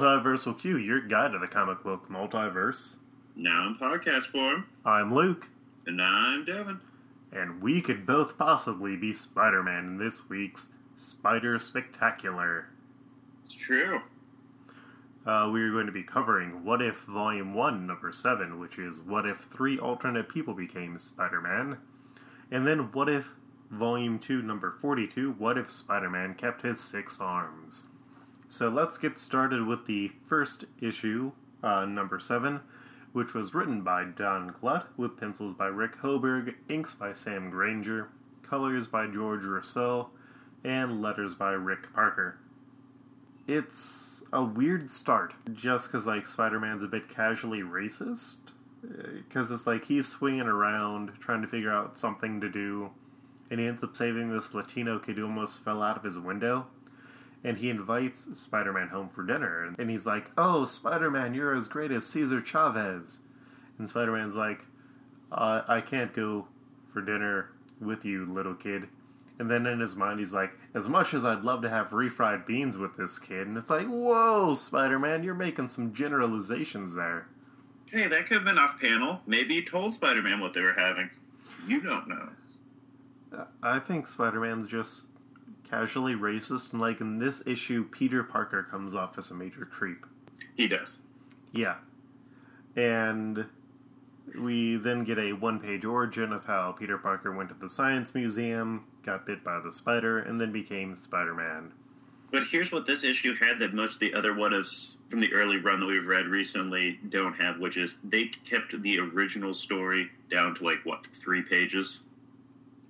Multiversal Q, your guide to the comic book multiverse. Now in podcast form. I'm Luke. And I'm Devin. And we could both possibly be Spider-Man in this week's Spider Spectacular. It's true. We're going to be covering What If Volume 1, Number 7, which is What If 3 Alternate People Became Spider-Man? And then What If Volume 2, Number 42, What If Spider-Man Kept His Six Arms? So let's get started with the first issue, Number 7, which was written by Don Glut, with pencils by Rick Hoberg, inks by Sam Granger, colors by George Russell, and letters by Rick Parker. It's a weird start, just because, like, Spider-Man's a bit casually racist, because it's like he's swinging around trying to figure out something to do, and he ends up saving this Latino kid who almost fell out of his window, and he invites Spider-Man home for dinner, and he's like, "Oh, Spider-Man, you're as great as Cesar Chavez," and Spider-Man's like, "I can't go for dinner with you, little kid." And then in his mind, he's like, as much as I'd love to have refried beans with this kid. And it's like, whoa, Spider-Man, you're making some generalizations there. Hey, that could have been off-panel. Maybe he told Spider-Man what they were having. You don't know. I think Spider-Man's just casually racist. And, like, in this issue, Peter Parker comes off as a major creep. He does. Yeah. And we then get a one-page origin of how Peter Parker went to the Science Museum, got bit by the spider, and then became Spider-Man. But here's what this issue had that most of the other what-ifs from the early run that we've read recently don't have, which is they kept the original story down to, like, what, 3 pages?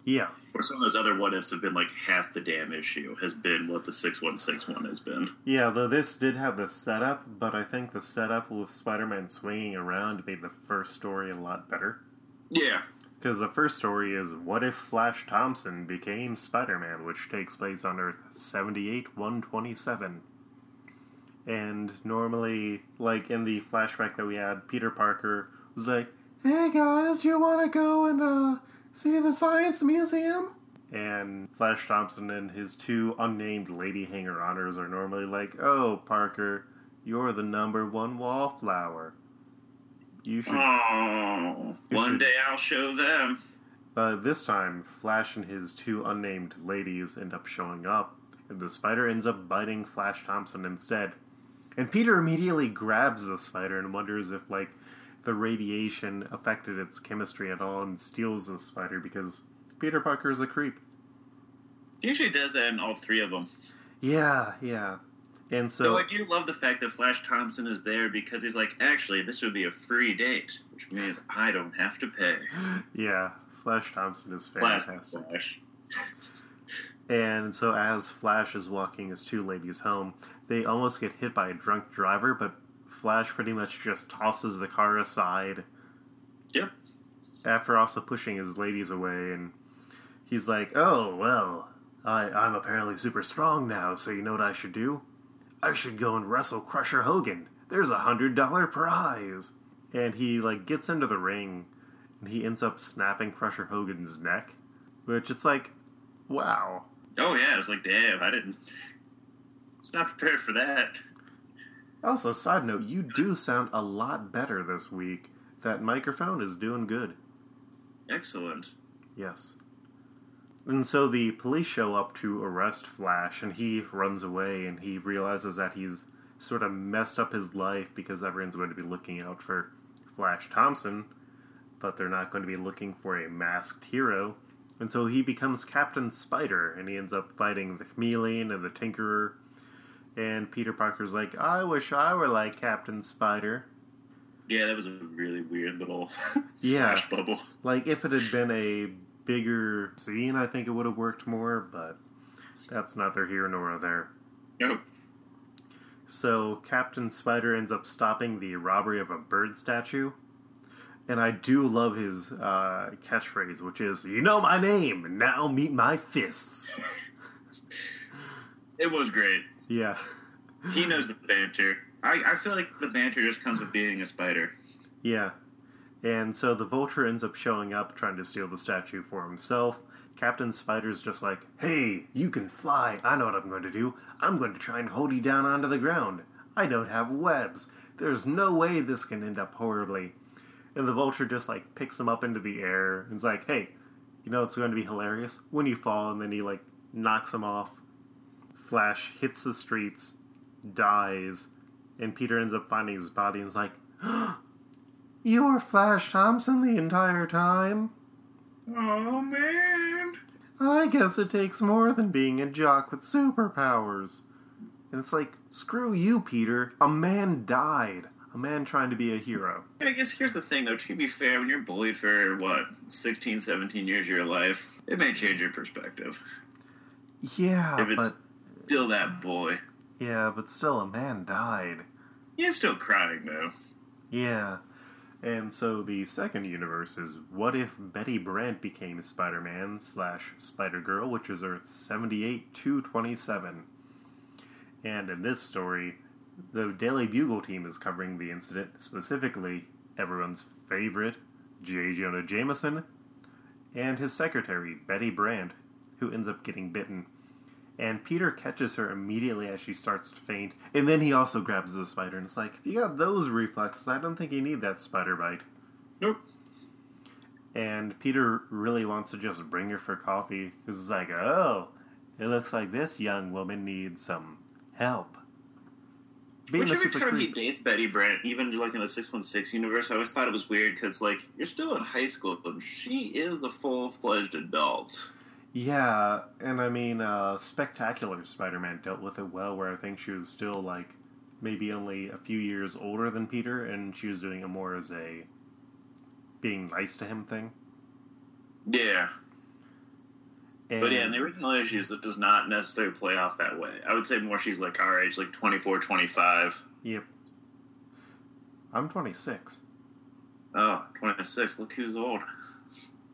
Yeah. Or some of those other what-ifs have been, like, half the damn issue has been what the 6161 has been. Yeah, though this did have the setup, but I think the setup with Spider-Man swinging around made the first story a lot better. Yeah. Because the first story is What If Flash Thompson Became Spider-Man, which takes place on Earth 78-127. And normally, like in the flashback that we had, Peter Parker was like, "Hey guys, you want to go and see the Science Museum?" And Flash Thompson and his 2 unnamed lady hanger-oners are normally like, "Oh, Parker, you're the number 1 wallflower. You should." Oh, one day I'll show them. But this time, Flash and his 2 unnamed ladies end up showing up, and the spider ends up biting Flash Thompson instead. And Peter immediately grabs the spider and wonders if, like, the radiation affected its chemistry at all, and steals the spider because Peter Parker is a creep. He usually does that in all 3 of them. Yeah. And so I do love the fact that Flash Thompson is there because he's like, actually, this would be a free date, which means I don't have to pay. Yeah, Flash Thompson is fantastic. Flash. And so as Flash is walking his 2 ladies home, they almost get hit by a drunk driver, but Flash pretty much just tosses the car aside. Yep. After also pushing his ladies away, and he's like, "Oh, well, I'm apparently super strong now, so you know what I should do? I should go and wrestle Crusher Hogan. There's $100 prize." And he, like, gets into the ring, and he ends up snapping Crusher Hogan's neck, which it's like, wow. Oh, yeah, it's like, damn, it's not prepared for that. Also, side note, you do sound a lot better this week. That microphone is doing good. Excellent. Yes. And so the police show up to arrest Flash, and he runs away, and he realizes that he's sort of messed up his life because everyone's going to be looking out for Flash Thompson, but they're not going to be looking for a masked hero. And so he becomes Captain Spider, and he ends up fighting the Chameleon and the Tinkerer. And Peter Parker's like, "I wish I were like Captain Spider." Yeah, that was a really weird little Flash bubble. Like, if it had been a bigger scene, I think it would have worked more, but that's neither here nor there. Nope. So Captain Spider ends up stopping the robbery of a bird statue, and I do love his catchphrase, which is, "You know my name, now meet my fists." It was great. Yeah. He knows the banter. I feel like the banter just comes with being a spider. Yeah. And so the Vulture ends up showing up, trying to steal the statue for himself. Captain Spider's just like, "Hey, you can fly. I know what I'm going to do. I'm going to try and hold you down onto the ground. I don't have webs. There's no way this can end up horribly. And the Vulture just, like, picks him up into the air and's like, hey, you know it's going to be hilarious? When you fall, and then he, like, knocks him off. Flash hits the streets, dies, and Peter ends up finding his body and's like, you were Flash Thompson the entire time. Oh, man. I guess it takes more than being a jock with superpowers. And it's like, screw you, Peter. A man died. A man trying to be a hero. I guess here's the thing, though. To be fair, when you're bullied for, 16, 17 years of your life, it may change your perspective. Yeah, if it's still that boy. Yeah, but still, a man died. He's still crying, though. Yeah. And so the second universe is, what if Betty Brant became Spider-Man / Spider-Girl, which is Earth 78-227? And in this story, the Daily Bugle team is covering the incident, specifically everyone's favorite, J. Jonah Jameson, and his secretary, Betty Brant, who ends up getting bitten. And Peter catches her immediately as she starts to faint, and then he also grabs the spider, and it's like, if you got those reflexes, I don't think you need that spider bite. Nope. And Peter really wants to just bring her for coffee, because it's like, oh, it looks like this young woman needs some help. Which every time he dates Betty Brant, even in the 616 universe, I always thought it was weird, because you're still in high school, but she is a full-fledged adult. Yeah, and Spectacular Spider-Man dealt with it well, where I think she was still, maybe only a few years older than Peter, and she was doing it more as a being nice to him thing. Yeah. And in the original issues, it does not necessarily play off that way. I would say more she's, our age, 24, 25. Yep. I'm 26. Oh, 26. Look who's old.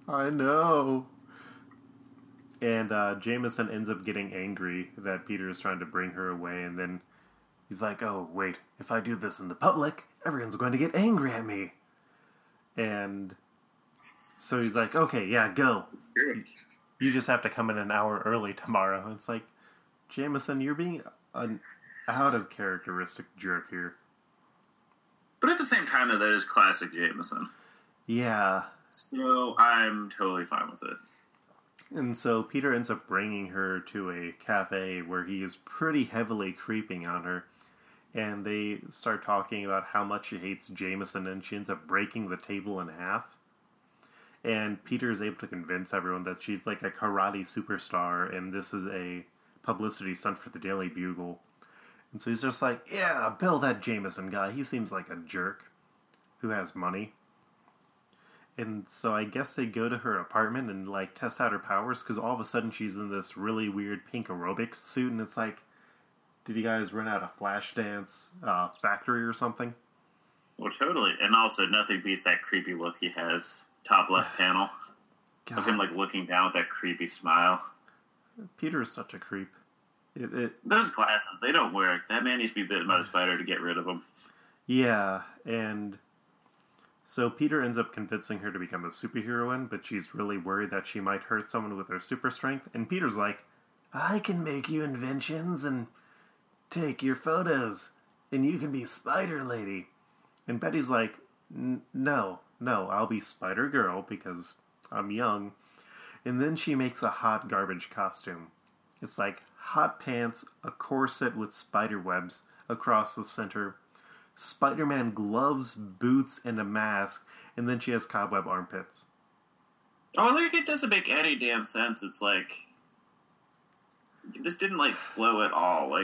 I know. And Jameson ends up getting angry that Peter is trying to bring her away, and then he's like, oh, wait, if I do this in the public, everyone's going to get angry at me. And so he's like, okay, yeah, go. You just have to come in an hour early tomorrow. And it's like, Jameson, you're being an out-of-characteristic jerk here. But at the same time, though, that is classic Jameson. Yeah. So I'm totally fine with it. And so Peter ends up bringing her to a cafe where he is pretty heavily creeping on her. And they start talking about how much she hates Jameson, and she ends up breaking the table in half. And Peter is able to convince everyone that she's a karate superstar, and this is a publicity stunt for the Daily Bugle. And so he's just like, yeah, bill that Jameson guy. He seems like a jerk who has money. And so I guess they go to her apartment and, test out her powers, because all of a sudden she's in this really weird pink aerobics suit, and it's like, did you guys run out of Flashdance factory or something? Well, totally. And also, nothing beats that creepy look he has, top left panel, God. Of him, looking down with that creepy smile. Peter is such a creep. Those glasses, they don't work. That man needs to be bitten by the spider to get rid of them. Yeah, and so Peter ends up convincing her to become a superheroine, but she's really worried that she might hurt someone with her super strength. And Peter's like, I can make you inventions and take your photos, and you can be Spider Lady. And Betty's like, no, I'll be Spider Girl because I'm young. And then she makes a hot garbage costume. It's like hot pants, a corset with spider webs across the center, Spider-Man gloves, boots, and a mask, and then she has cobweb armpits. Oh, it doesn't make any damn sense. It's this didn't, flow at all,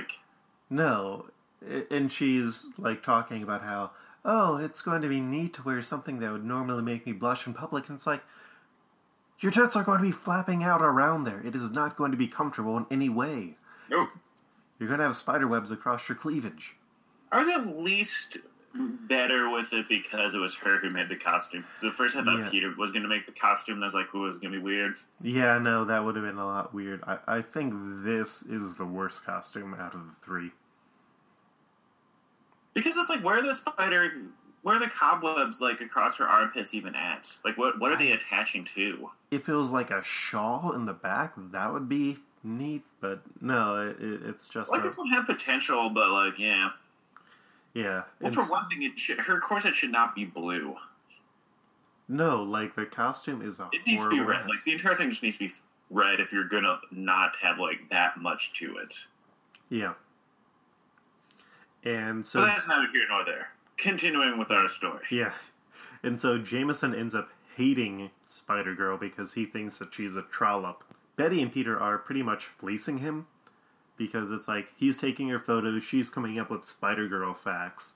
No, and she's, talking about how, oh, it's going to be neat to wear something that would normally make me blush in public, and it's like, your tits are going to be flapping out around there. It is not going to be comfortable in any way. Nope. You're going to have spiderwebs across your cleavage. I was at least better with it because it was her who made the costume. So at first I thought Peter was going to make the costume. I was like, ooh, it's going to be weird. Yeah, no, that would have been a lot weird. I think this is the worst costume out of the three. Because it's where are the cobwebs, across her armpits even at? What are they attaching to? If it was a shawl in the back, that would be neat. But no, it's just I guess it would have potential, but yeah. Yeah. Well, for one thing, her corset should not be blue. No, like, the costume is a It needs to be red. Like, the entire thing just needs to be red if you're gonna not have, like, that much to it. Yeah. And so... But that's neither here nor there. Continuing with our story. Yeah. And so Jameson ends up hating Spider-Girl because he thinks that she's a trollop. Betty and Peter are pretty much fleecing him because it's like, he's taking her photos, she's coming up with Spider-Girl facts.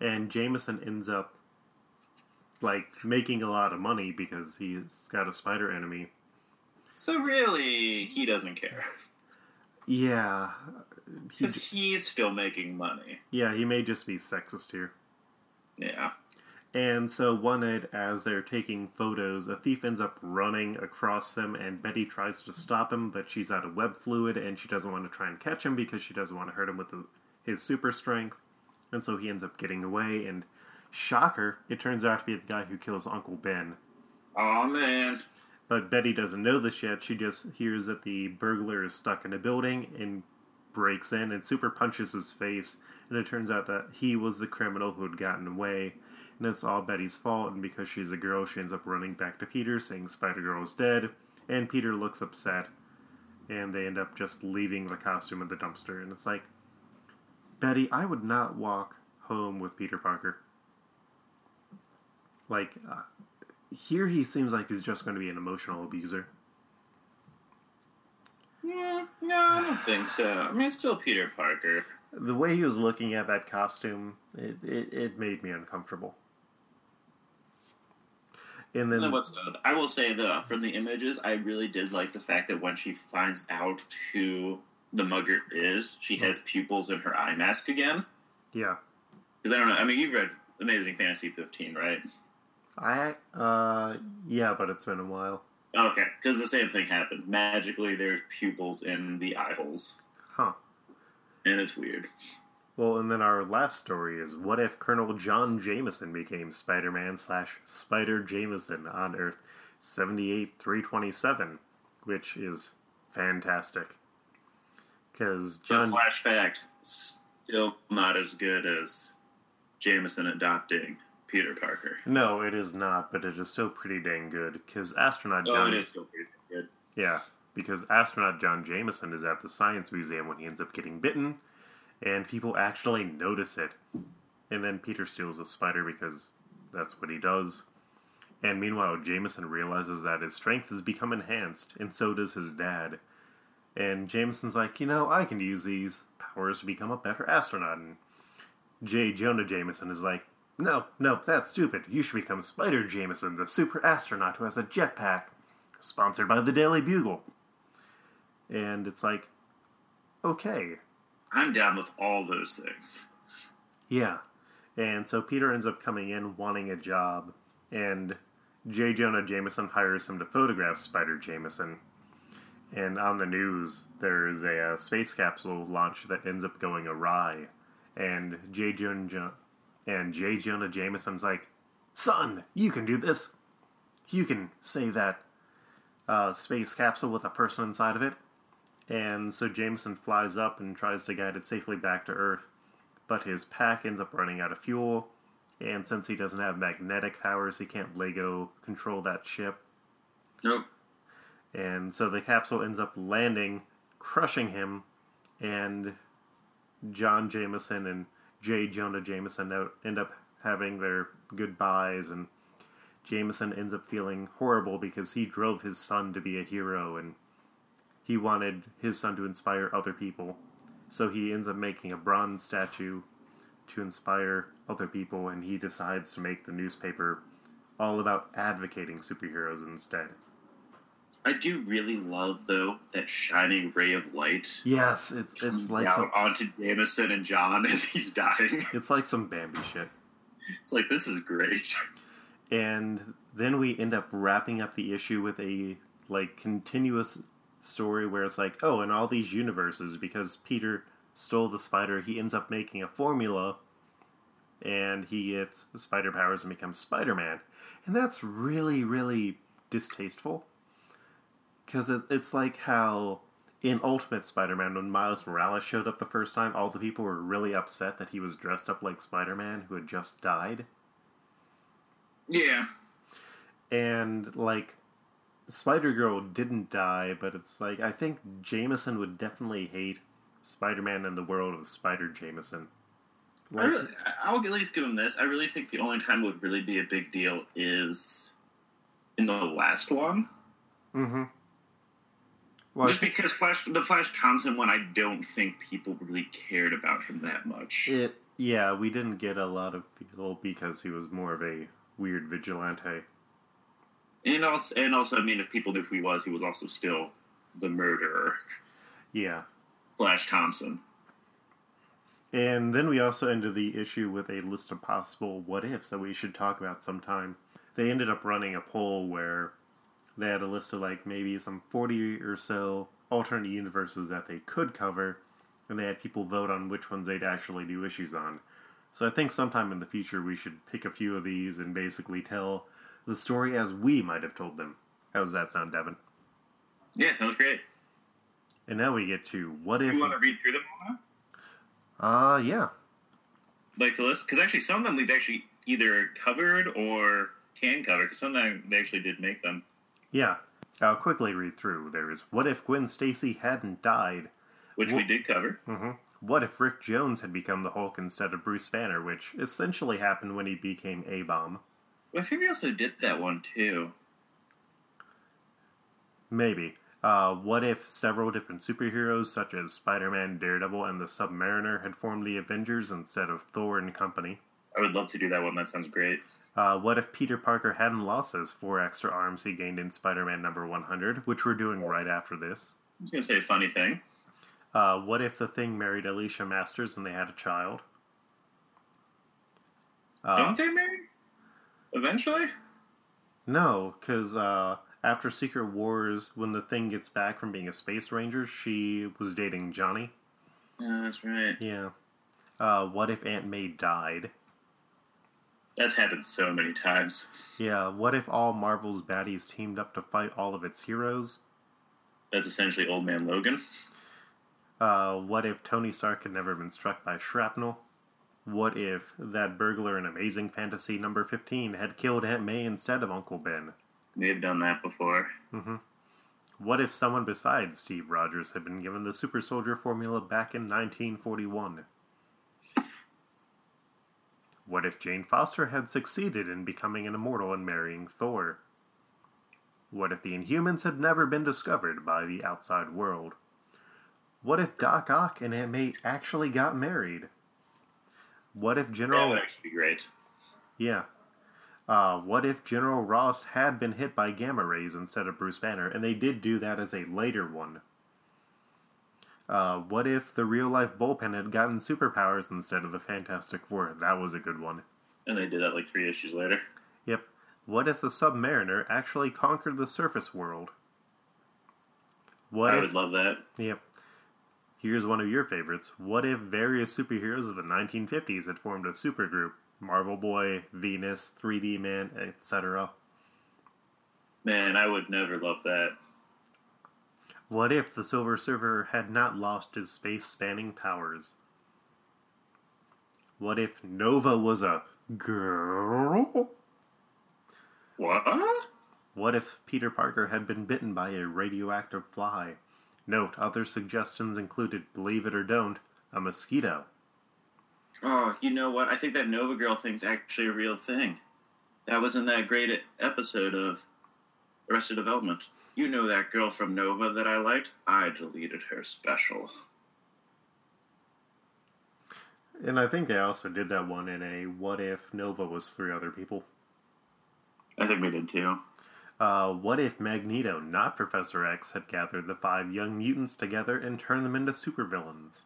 And Jameson ends up like making a lot of money because he's got a spider enemy. So really, he doesn't care. Yeah. Because he's still making money. Yeah, he may just be sexist here. Yeah. And so wanted, as they're taking photos, a thief ends up running across them, and Betty tries to stop him, but she's out of web fluid, and she doesn't want to try and catch him because she doesn't want to hurt him with his super strength. And so he ends up getting away, and shocker, it turns out to be the guy who kills Uncle Ben. Aw, man. But Betty doesn't know this yet. She just hears that the burglar is stuck in a building and breaks in and super punches his face. And it turns out that he was the criminal who had gotten away. And it's all Betty's fault. And because she's a girl, she ends up running back to Peter saying Spider-Girl is dead. And Peter looks upset. And they end up just leaving the costume in the dumpster. And it's like, Betty, I would not walk home with Peter Parker. Like, here he seems like he's just going to be an emotional abuser. Yeah, no, I don't think so. I mean, it's still Peter Parker. The way he was looking at that costume, it made me uncomfortable. And then I will say, though, from the images, I really did like the fact that when she finds out who the mugger is, she has pupils in her eye mask again. Yeah. Because I don't know, I mean, you've read Amazing Fantasy 15, right? Yeah, but it's been a while. Okay, because the same thing happens. Magically, there's pupils in the eye holes. Huh. And it's weird. Well, and then our last story is, what if Colonel John Jameson became Spider-Man/Spider Jameson on Earth 78-327, which is fantastic. Because John... The flashback, still not as good as Jameson adopting Peter Parker. No, it is not, but it is still pretty dang good, because astronaut John... it is still pretty dang good. Yeah, because astronaut John Jameson is at the Science Museum when he ends up getting bitten, and people actually notice it. And then Peter steals a spider because that's what he does. And meanwhile, Jameson realizes that his strength has become enhanced, and so does his dad. And Jameson's like, you know, I can use these powers to become a better astronaut. And J. Jonah Jameson is like, No, that's stupid. You should become Spider Jameson, the super astronaut who has a jetpack, sponsored by the Daily Bugle. And it's like, okay. I'm down with all those things. Yeah. And so Peter ends up coming in wanting a job, and J. Jonah Jameson hires him to photograph Spider Jameson. And on the news, there is a space capsule launch that ends up going awry, and J. Jonah Jameson's like, son, you can do this. You can save that space capsule with a person inside of it. And so Jameson flies up and tries to guide it safely back to Earth. But his pack ends up running out of fuel. And since he doesn't have magnetic powers, he can't Lego control that ship. Nope. And so the capsule ends up landing, crushing him. And John Jameson and J. Jonah Jameson end up having their goodbyes, and Jameson ends up feeling horrible because he drove his son to be a hero, and he wanted his son to inspire other people. So he ends up making a bronze statue to inspire other people, and he decides to make the newspaper all about advocating superheroes instead. I do really love, though, that shining ray of light. Yes, it's like some... onto Jameson and John as he's dying. It's like some Bambi shit. It's like, this is great. And then we end up wrapping up the issue with a, like, continuous story where it's like, oh, in all these universes, because Peter stole the spider, he ends up making a formula, and he gets spider powers and becomes Spider-Man. And that's really, really distasteful. Because it's like how in Ultimate Spider-Man, when Miles Morales showed up the first time, all the people were really upset that he was dressed up like Spider-Man who had just died. Yeah. And, like, Spider-Girl didn't die, but it's like, I think Jameson would definitely hate Spider-Man and the world of Spider Jameson. Like, I'll at least give him this. I really think the only time it would really be a big deal is in the last one. Mm-hmm. Well, just because the Flash Thompson one, I don't think people really cared about him that much. Yeah, we didn't get a lot of people because he was more of a weird vigilante. And also, I mean, if people knew who he was also still the murderer. Yeah. Flash Thompson. And then we also ended the issue with a list of possible what-ifs that we should talk about sometime. They ended up running a poll where they had a list of, like, maybe some 40 or so alternate universes that they could cover, and they had people vote on which ones they'd actually do issues on. So I think sometime in the future we should pick a few of these and basically tell the story as we might have told them. How does that sound, Devin? Yeah, sounds great. And now we get to what if... You want to read through them all now? Yeah. Like the list? Because actually some of them we've actually either covered or can cover, because sometimes they actually did make them. Yeah. I'll quickly read through. There is, what if Gwen Stacy hadn't died? Which we did cover. Mm-hmm. What if Rick Jones had become the Hulk instead of Bruce Banner, which essentially happened when he became A-Bomb. Well, I think we also did that one, too. Maybe. What if several different superheroes, such as Spider-Man, Daredevil, and the Sub-Mariner, had formed the Avengers instead of Thor and company? I would love to do that one. That sounds great. What if Peter Parker hadn't lost his 4 extra arms he gained in Spider-Man number 100, which we're doing right after this? I was going to say a funny thing. What if the Thing married Alicia Masters and they had a child? Don't they marry? Eventually? No, because... after Secret Wars, when the Thing gets back from being a space ranger, she was dating Johnny. Yeah, that's right. Yeah. What if Aunt May died? That's happened so many times. Yeah, what if all Marvel's baddies teamed up to fight all of its heroes? That's essentially Old Man Logan. What if Tony Stark had never been struck by shrapnel? What if that burglar in Amazing Fantasy number 15 had killed Aunt May instead of Uncle Ben? They've done that before. Mm-hmm. What if someone besides Steve Rogers had been given the super soldier formula back in 1941? What if Jane Foster had succeeded in becoming an immortal and marrying Thor? What if the Inhumans had never been discovered by the outside world? What if Doc Ock and Aunt May actually got married? What if General... That would actually be great. Yeah. What if General Ross had been hit by gamma rays instead of Bruce Banner? And they did do that as a later one. What if the real-life bullpen had gotten superpowers instead of the Fantastic Four? That was a good one. And they did that like 3 issues later. Yep. What if the Sub-Mariner actually conquered the surface world? I would love that. Yep. Here's one of your favorites. What if various superheroes of the 1950s had formed a supergroup? Marvel Boy, Venus, 3D Man, etc. Man, I would never love that. What if the Silver Surfer had not lost his space-spanning powers? What if Nova was a girl? What? What if Peter Parker had been bitten by a radioactive fly? Note, other suggestions included, believe it or don't, a mosquito. Oh, you know what? I think that Nova Girl thing's actually a real thing. That was in that great episode of Arrested Development. You know that girl from Nova that I liked? I deleted her special. And I think they also did that one in a what if Nova was 3 other people. I think we did too. What if Magneto, not Professor X, had gathered the 5 young mutants together and turned them into supervillains?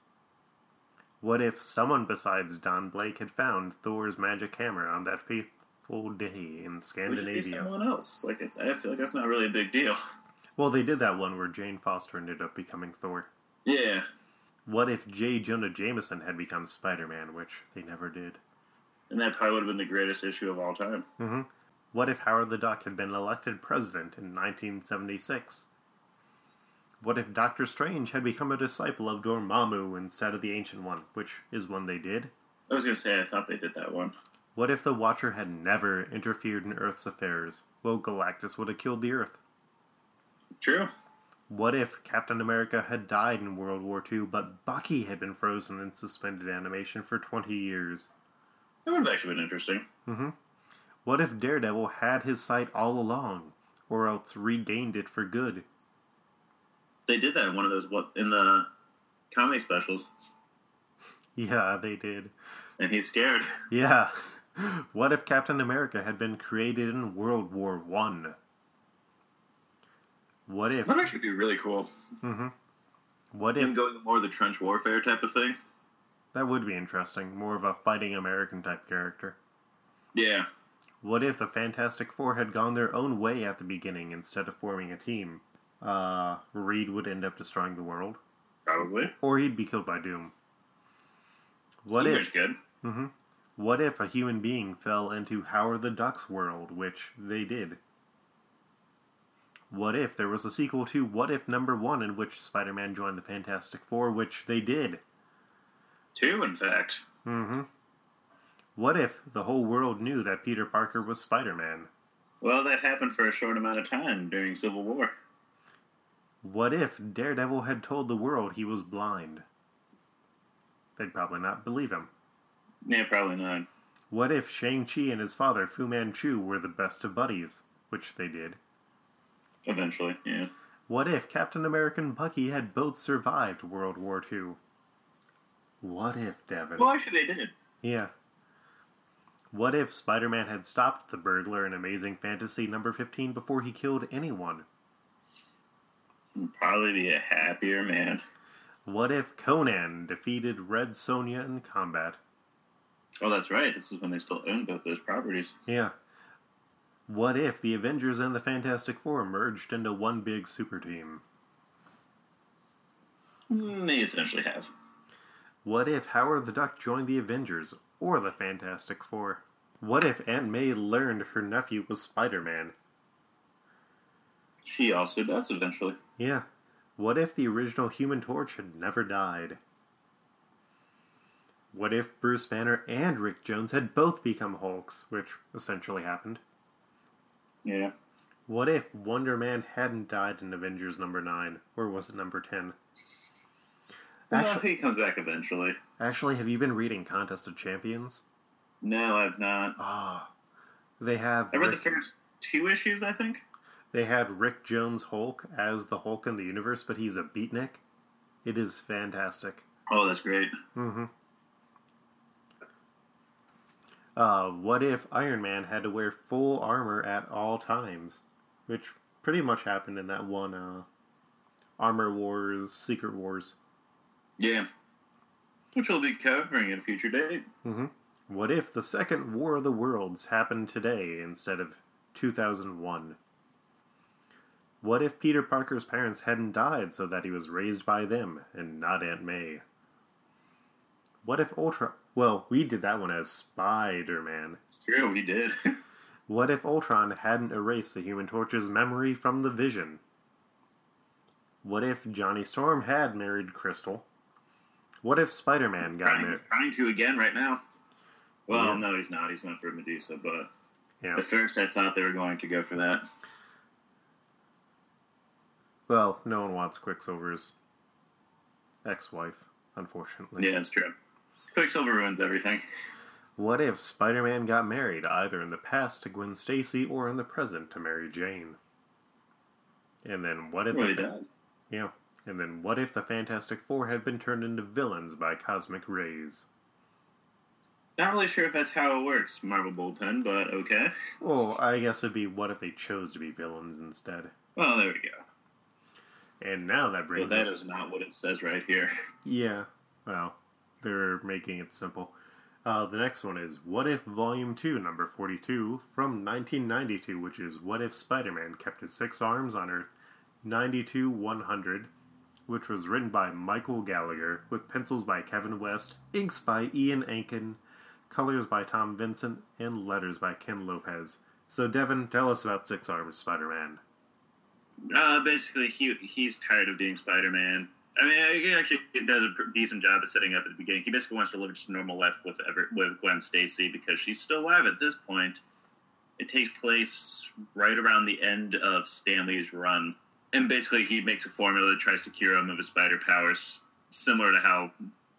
What if someone besides Don Blake had found Thor's magic hammer on that fateful day in Scandinavia? Would it be someone else? I feel like that's not really a big deal. Well, they did that one where Jane Foster ended up becoming Thor. Yeah. What if J. Jonah Jameson had become Spider-Man, which they never did? And that probably would have been the greatest issue of all time. Mm-hmm. What if Howard the Duck had been elected president in 1976? What if Doctor Strange had become a disciple of Dormammu instead of the Ancient One, which is one they did? I was going to say, I thought they did that one. What if the Watcher had never interfered in Earth's affairs? Well, Galactus would have killed the Earth. True. What if Captain America had died in World War II, but Bucky had been frozen in suspended animation for 20 years? That would have actually been interesting. Mm-hmm. What if Daredevil had his sight all along, or else regained it for good? They did that in one of those, in the comedy specials. Yeah, they did. And he's scared. Yeah. What if Captain America had been created in World War I? What if... That would actually be really cool. Mm-hmm. What if... And going more of the trench warfare type of thing. That would be interesting. More of a fighting American type character. Yeah. What if the Fantastic Four had gone their own way at the beginning instead of forming a team? Reed would end up destroying the world. Probably. Or he'd be killed by Doom. What Either's if... good. Mm-hmm. What if a human being fell into Howard the Duck's world, which they did? What if there was a sequel to What If Number 1 in which Spider-Man joined the Fantastic Four, which they did? 2, in fact. Mm-hmm. What if the whole world knew that Peter Parker was Spider-Man? Well, that happened for a short amount of time during Civil War. What if Daredevil had told the world he was blind? They'd probably not believe him. Yeah, probably not. What if Shang-Chi and his father, Fu Manchu, were the best of buddies? Which they did. Eventually, yeah. What if Captain America and Bucky had both survived World War II? What if, Devin? Well, actually they did. Yeah. What if Spider-Man had stopped the burglar in Amazing Fantasy number 15 before he killed anyone? He'd probably be a happier man. What if Conan defeated Red Sonja in combat? Oh, that's right. This is when they still owned both those properties. Yeah. What if the Avengers and the Fantastic Four merged into one big super team? They essentially have. What if Howard the Duck joined the Avengers or the Fantastic Four? What if Aunt May learned her nephew was Spider-Man? She also does eventually. Yeah. What if the original Human Torch had never died? What if Bruce Banner and Rick Jones had both become Hulks, which essentially happened? Yeah. What if Wonder Man hadn't died in Avengers number 9? Or was it number 10? Actually, he comes back eventually. Actually, have you been reading Contest of Champions? No, I've not. Ah. They have... I read the first 2 issues, I think. They had Rick Jones Hulk as the Hulk in the universe, but he's a beatnik. It is fantastic. Oh, that's great. Mm-hmm. What if Iron Man had to wear full armor at all times? Which pretty much happened in that one Armor Wars, Secret Wars. Yeah. Which we'll be covering at a future date. Mm-hmm. What if the second War of the Worlds happened today instead of 2001? What if Peter Parker's parents hadn't died so that he was raised by them and not Aunt May? What if Ultron... Well, we did that one as Spider-Man. Sure, we did. What if Ultron hadn't erased the Human Torch's memory from the Vision? What if Johnny Storm had married Crystal? What if Spider-Man got married? He's trying to again right now. Well, yeah. No, he's not. He's going for Medusa, but... Yeah. At first I thought they were going to go for that. Well, no one wants Quicksilver's ex-wife, unfortunately. Yeah, that's true. Quicksilver ruins everything. What if Spider-Man got married either in the past to Gwen Stacy or in the present to Mary Jane? And then what if... Really does. Yeah. And then what if the Fantastic Four had been turned into villains by cosmic rays? Not really sure if that's how it works, Marvel Bullpen, but okay. Well, I guess it'd be what if they chose to be villains instead. Well, there we go. And now that brings us... Well, that is not what it says right here. Yeah. Well, they're making it simple. The next one is, what if Volume 2, number 42, from 1992, which is what if Spider-Man kept his 6 arms on Earth, 92-100, which was written by Michael Gallagher, with pencils by Kevin West, inks by Ian Ankin, colors by Tom Vincent, and letters by Ken Lopez. So, Devin, tell us about 6 Arms Spider-Man. Basically, he's tired of being Spider-Man. I mean, he actually does a decent job at setting up at the beginning. He basically wants to live just a normal life with Gwen Stacy because she's still alive at this point. It takes place right around the end of Stan Lee's run. And basically, he makes a formula that tries to cure him of his spider powers, similar to how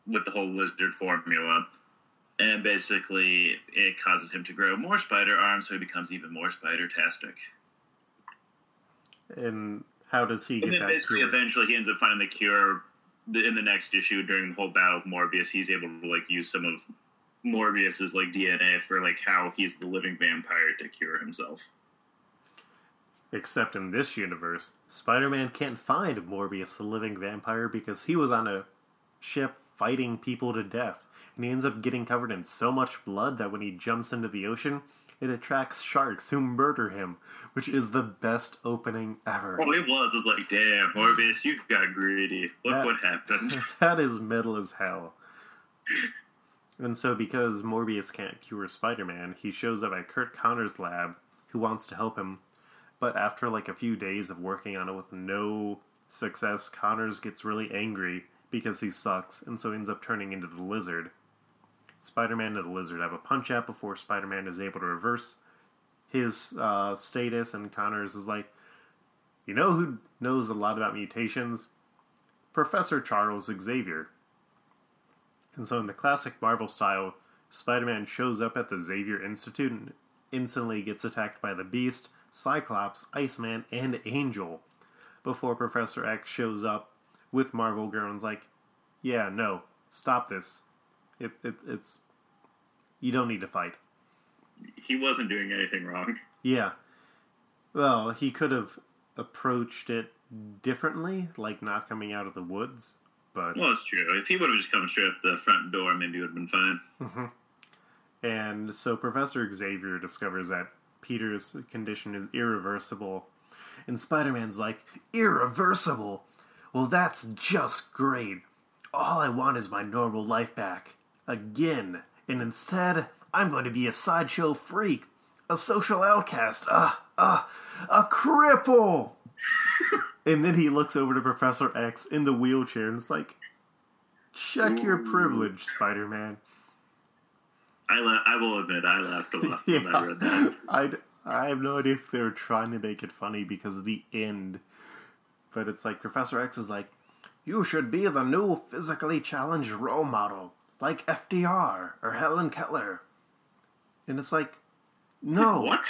with the whole lizard formula. And basically, it causes him to grow more spider arms, so he becomes even more spider-tastic. And how does he get that cure? Eventually, he ends up finding the cure in the next issue during the whole battle of Morbius. He's able to use some of Morbius's DNA for how he's the living vampire to cure himself. Except in this universe, Spider-Man can't find Morbius the living vampire because he was on a ship fighting people to death. And he ends up getting covered in so much blood that when he jumps into the ocean, it attracts sharks who murder him, which is the best opening ever. Oh, it was. It's damn, Morbius, you got greedy. Look what happened. That is metal as hell. And so because Morbius can't cure Spider-Man, he shows up at Kurt Conner's lab, who wants to help him. But after a few days of working on it with no success, Connors gets really angry because he sucks, and so ends up turning into the Lizard. Spider-Man and the Lizard have a punch-out before Spider-Man is able to reverse his status, and Connors is you know who knows a lot about mutations? Professor Charles Xavier. And so in the classic Marvel style, Spider-Man shows up at the Xavier Institute and instantly gets attacked by the Beast, Cyclops, Iceman, and Angel, before Professor X shows up with Marvel Girl and's yeah, no, stop this. It's you don't need to fight. He wasn't doing anything wrong. Yeah. Well, he could have approached it differently, not coming out of the woods, but... Well, it's true. If he would have just come straight up the front door, maybe it would have been fine. Mm-hmm. And so Professor Xavier discovers that Peter's condition is irreversible. And Spider-Man's irreversible? Well, that's just great. All I want is my normal life back. Again. And instead, I'm going to be a sideshow freak. A social outcast. A cripple! And then he looks over to Professor X in the wheelchair and is check your privilege, Spider-Man. I will admit, I laughed a lot when I read that. I have no idea if they were trying to make it funny because of the end. But it's Professor X is you should be the new physically challenged role model, like FDR or Helen Keller. And it's no. What?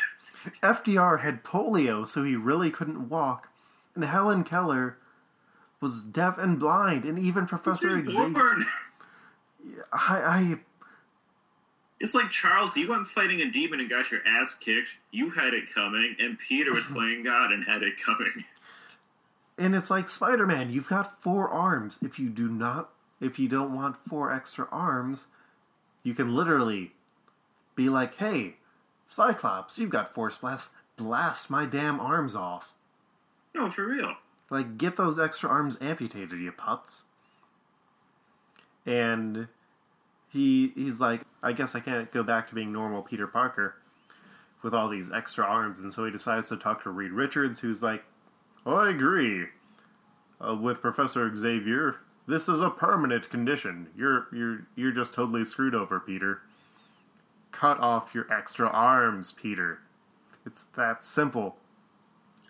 FDR had polio, so he really couldn't walk. And Helen Keller was deaf and blind, and even Professor Xavier... It's Charles, you went fighting a demon and got your ass kicked. You had it coming, and Peter was playing God and had it coming. And it's Spider-Man, you've got four arms. If you don't want four extra arms, you can literally be hey, Cyclops, you've got Force Blast. Blast my damn arms off. No, for real. Get those extra arms amputated, you putz. And... He's I guess I can't go back to being normal Peter Parker with all these extra arms, and so he decides to talk to Reed Richards, who's I agree with Professor Xavier. This is a permanent condition. You're just totally screwed over, Peter. Cut off your extra arms, Peter. It's that simple.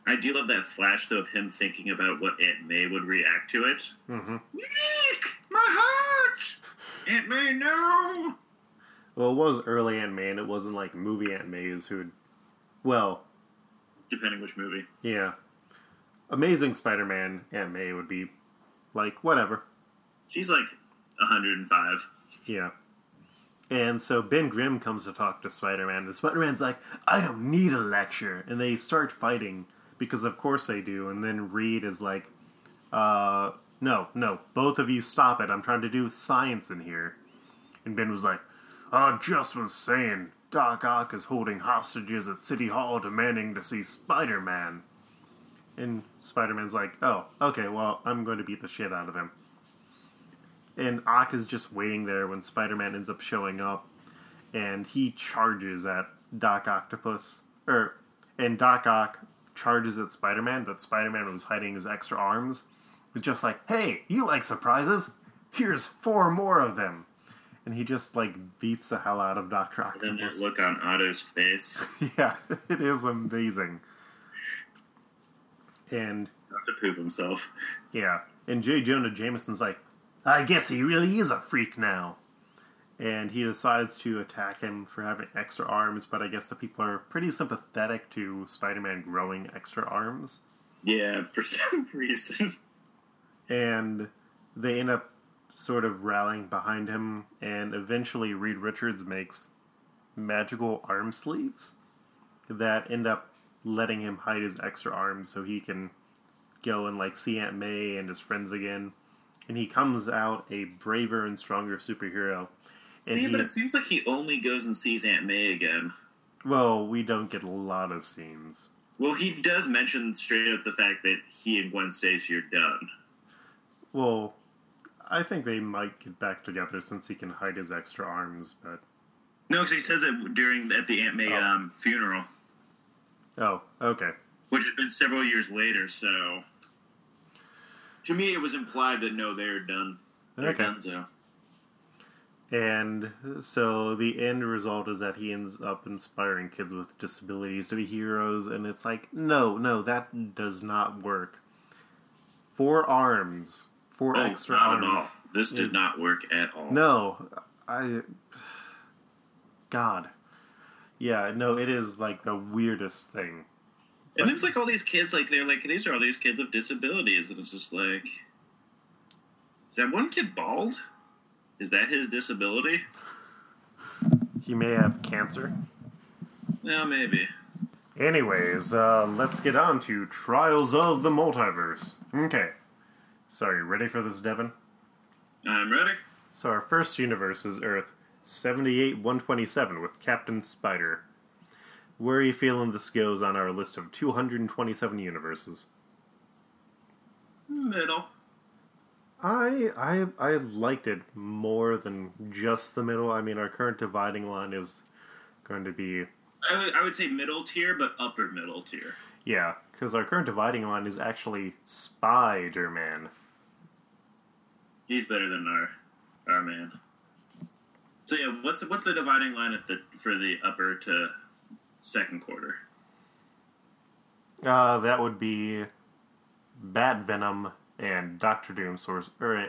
I do love that flash, though, of him thinking about what Aunt May would react to it. Mm-hmm. Nick! My heart! Aunt May, no! Well, it was early Aunt May, and it wasn't movie Aunt May's who'd... Well... Depending which movie. Yeah. Amazing Spider-Man Aunt May would be, whatever. She's, 105. Yeah. And so Ben Grimm comes to talk to Spider-Man, and Spider-Man's I don't need a lecture. And they start fighting, because of course they do, and then Reed is No, both of you stop it. I'm trying to do science in here. And Ben was I just was saying, Doc Ock is holding hostages at City Hall demanding to see Spider-Man. And Spider-Man's oh, okay, well, I'm going to beat the shit out of him. And Ock is just waiting there when Spider-Man ends up showing up. And he charges at Doc Octopus. And Doc Ock charges at Spider-Man that Spider-Man was hiding his extra arms. It's just like, hey, you like surprises? Here's 4 more of them. And he just, like, beats the hell out of Dr. Octopus. And then that look on Otto's face. Yeah, it is amazing. And... not to poop himself. Yeah. And J. Jonah Jameson's like, I guess he really is a freak now. And he decides to attack him for having extra arms, but I guess the people are pretty sympathetic to Spider-Man growing extra arms. Yeah, for some reason. And they end up sort of rallying behind him, and eventually Reed Richards makes magical arm sleeves that end up letting him hide his extra arms so he can go and, like, see Aunt May and his friends again. And he comes out a braver and stronger superhero. See, but it seems like he only goes and sees Aunt May again. Well, we don't get a lot of scenes. Well, he does mention straight up the fact that he and Gwen Stacy are done. Well, I think they might get back together since he can hide his extra arms, but... No, because he says it at the Aunt May funeral. Oh, okay. Which has been several years later, so... To me, it was implied that, no, they're done. They're done, so... And so the end result is that he ends up inspiring kids with disabilities to be heroes, and it's like, no, that does not work. 4 arms... 4 extra arms. Not at all. This did not work at all. No. God. Yeah, no, it is, like, the weirdest thing. And there's, like, all these kids, like, they're like, these are all these kids with disabilities, and it's just like... Is that one kid bald? Is that his disability? He may have cancer. Well, maybe. Anyways, let's get on to Trials of the Multiverse. Okay. So are you ready for this, Devin? I'm ready. So our first universe is Earth 78-127 with Captain Spider. Where are you feeling this goes on our list of 227 universes? Middle. I liked it more than just the middle. I mean, our current dividing line is going to be... I would say middle tier, but upper middle tier. Yeah, because our current dividing line is actually Spider-Man. He's better than our man. So yeah, what's the dividing line for the upper to second quarter? That would be Bat Venom and Doctor Doom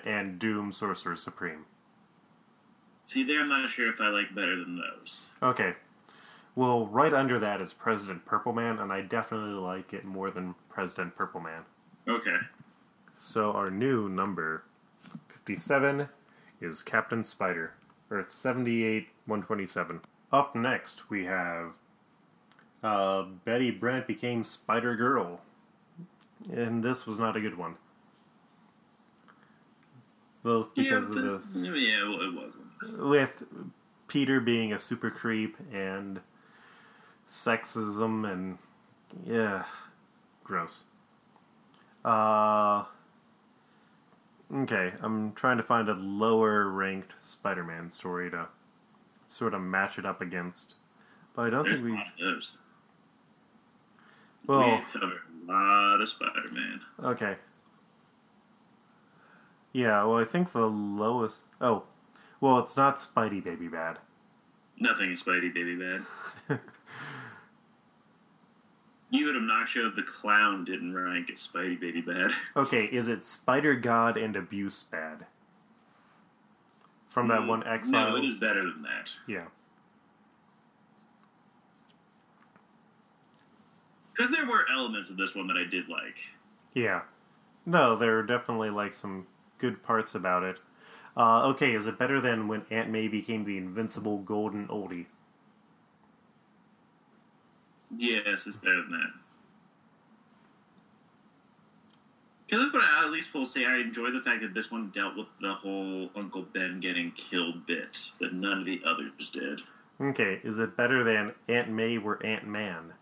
and Doom Sorcerer Supreme. See, there I'm not sure if I like better than those. Okay. Well, right under that is President Purple Man, and I definitely like it more than President Purple Man. Okay. So our new number 57 is Captain Spider, Earth 78-127. Up next, we have Betty Brant became Spider-Girl, and this was not a good one. Both because of this. Yeah, well, it wasn't. With Peter being a super creep and... sexism and... yeah. Gross. Okay, I'm trying to find a lower-ranked Spider-Man story to sort of match it up against. But I don't think we've... Well, we've covered a lot of Spider-Man. Okay. Yeah, well, I think the lowest... Oh, well, it's not Spidey Baby Bad. Nothing is Spidey Baby Bad. You would obnoxious if the clown didn't rank as Spidey Baby Bad. Okay, is it Spider God and Abuse Bad? From that one Exiles? No, it is better than that. Yeah. Because there were elements of this one that I did like. Yeah. No, there are definitely, like, some good parts about it. Okay, is it better than when Aunt May became the invincible golden oldie? Yes, it's better than that. Because that's what I at least will say. I enjoy the fact that this one dealt with the whole Uncle Ben getting killed bit that none of the others did. Okay, is it better than Aunt May were Ant Man?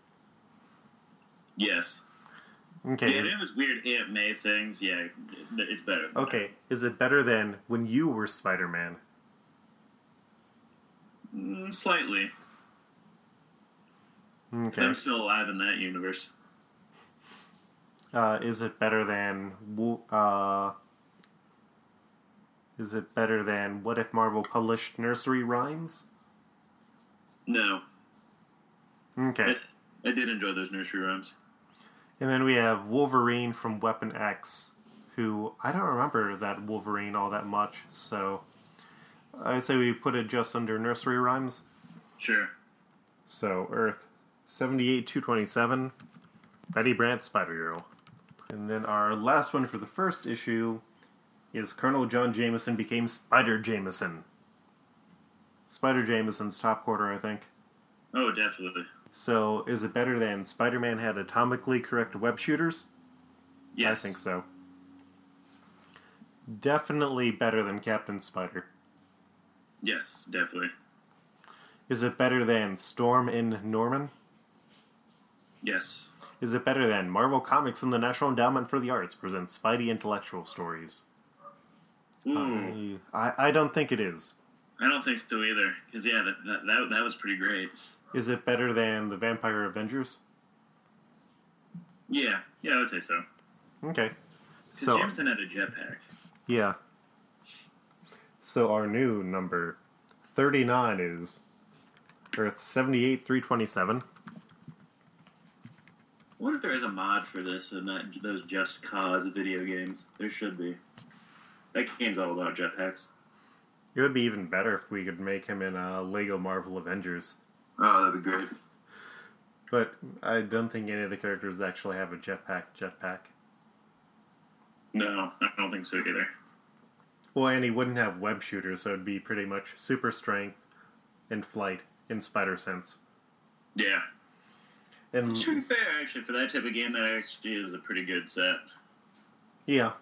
Yes. Okay. Yeah, there was weird Aunt May things. Yeah, it's better. Okay, is it better than when you were Spider-Man? Slightly. Okay. I'm still alive in that universe. Is it better than What If Marvel Published Nursery Rhymes? No. Okay. I did enjoy those nursery rhymes. And then we have Wolverine from Weapon X, who I don't remember that Wolverine all that much, so I'd say we put it just under nursery rhymes. Sure. So, Earth 78-227, Betty Brant, Spider-Girl. And then our last one for the first issue is Colonel John Jameson became Spider Jameson. Spider Jameson's top quarter, I think. Oh, definitely. So, is it better than Spider-Man had atomically correct web shooters? Yes. I think so. Definitely better than Captain Spider. Yes, definitely. Is it better than Storm in Norman? Yes. Is it better than Marvel Comics and the National Endowment for the Arts presents Spidey Intellectual Stories? Ooh. I don't think it is. I don't think so either. Because, yeah, that was pretty great. Is it better than the Vampire Avengers? Yeah. Yeah, I would say so. Okay. So Jameson had a jetpack. Yeah. So our new number 39 is Earth 78-327. I wonder if there is a mod for this in those Just Cause video games. There should be. That game's all about jetpacks. It would be even better if we could make him in Lego Marvel Avengers. Oh, that'd be great. But I don't think any of the characters actually have a jetpack. No, I don't think so either. Well, and he wouldn't have web shooters, so it'd be pretty much super strength and flight and spider sense. Yeah. And to be fair, actually, for that type of game, that actually is a pretty good set. Yeah.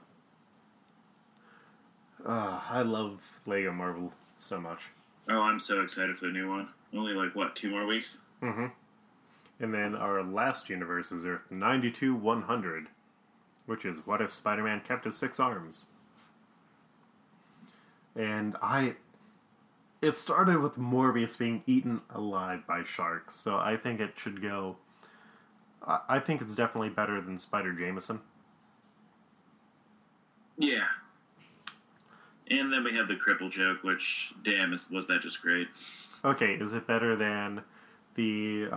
I love Lego Marvel so much. Oh, I'm so excited for the new one. Only, 2 more weeks? Mm-hmm. And then our last universe is Earth 92-100, which is What If Spider-Man Kept His 6 Arms? And it started with Morbius being eaten alive by sharks, so I think it should go... I think it's definitely better than Spider Jameson. Yeah. And then we have the cripple joke, which, damn, was that just great. Okay, is it better than the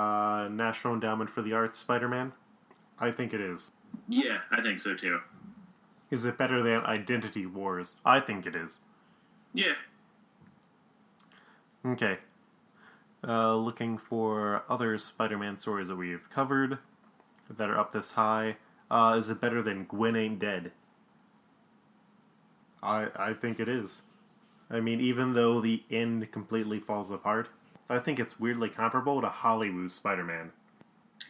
National Endowment for the Arts Spider-Man? I think it is. Yeah, I think so too. Is it better than Identity Wars? I think it is. Yeah. Okay. Looking for other Spider-Man stories that we've covered that are up this high. Is it better than Gwen Ain't Dead? I think it is. I mean, even though the end completely falls apart, I think it's weirdly comparable to Hollywood Spider-Man.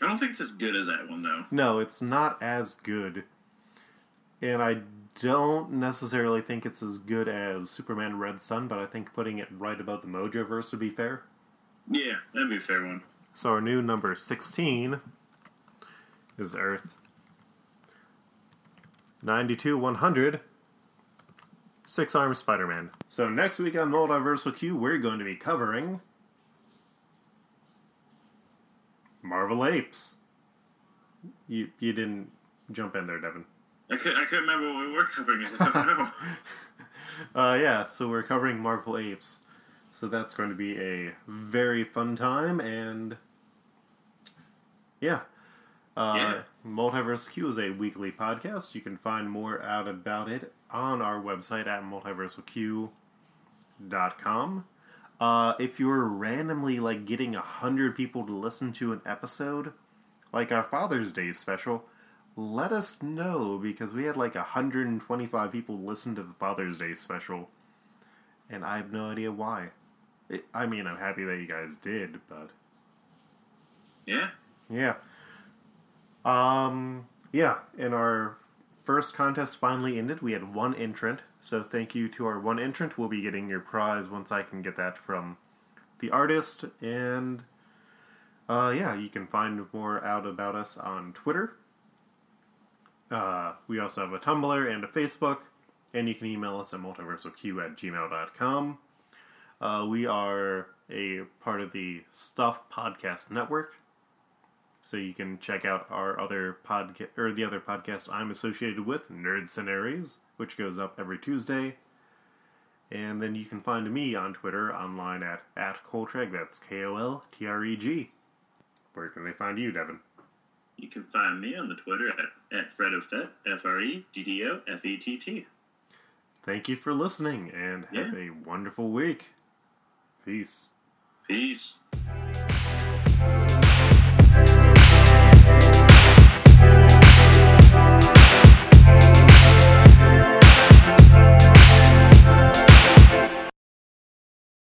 I don't think it's as good as that one, though. No, it's not as good. And I don't necessarily think it's as good as Superman Red Sun, but I think putting it right above the Mojoverse would be fair. Yeah, that'd be a fair one. So our new number 16 is Earth 92-100. 6-Armed Spider-Man. So next week on Multiversal Q, we're going to be covering Marvel Apes. You didn't jump in there, Devin. I couldn't remember what we were covering. I don't know. Yeah, so we're covering Marvel Apes. So that's going to be a very fun time, and yeah. Multiverse Q is a weekly podcast. You can find more out about it on our website at multiversalq.com. If you're randomly getting 100 people to listen to an episode, like our Father's Day special, let us know, because we had 125 people listen to the Father's Day special, and I have no idea why. I'm happy that you guys did, but yeah. And our first contest finally ended. We had one entrant, so thank you to our one entrant. We'll be getting your prize once I can get that from the artist. And, you can find more out about us on Twitter. We also have a Tumblr and a Facebook, and you can email us at multiversalq@gmail.com. We are a part of the Stuff Podcast Network. So you can check out our other podcast, or the other podcast I'm associated with, Nerd Scenarios, which goes up every Tuesday. And then you can find me on Twitter online at Koltreg, that's Koltreg. Where can they find you, Devin? You can find me on the Twitter at FreddoFett, FreddoFett. Thank you for listening, and have a wonderful week. Peace. Peace.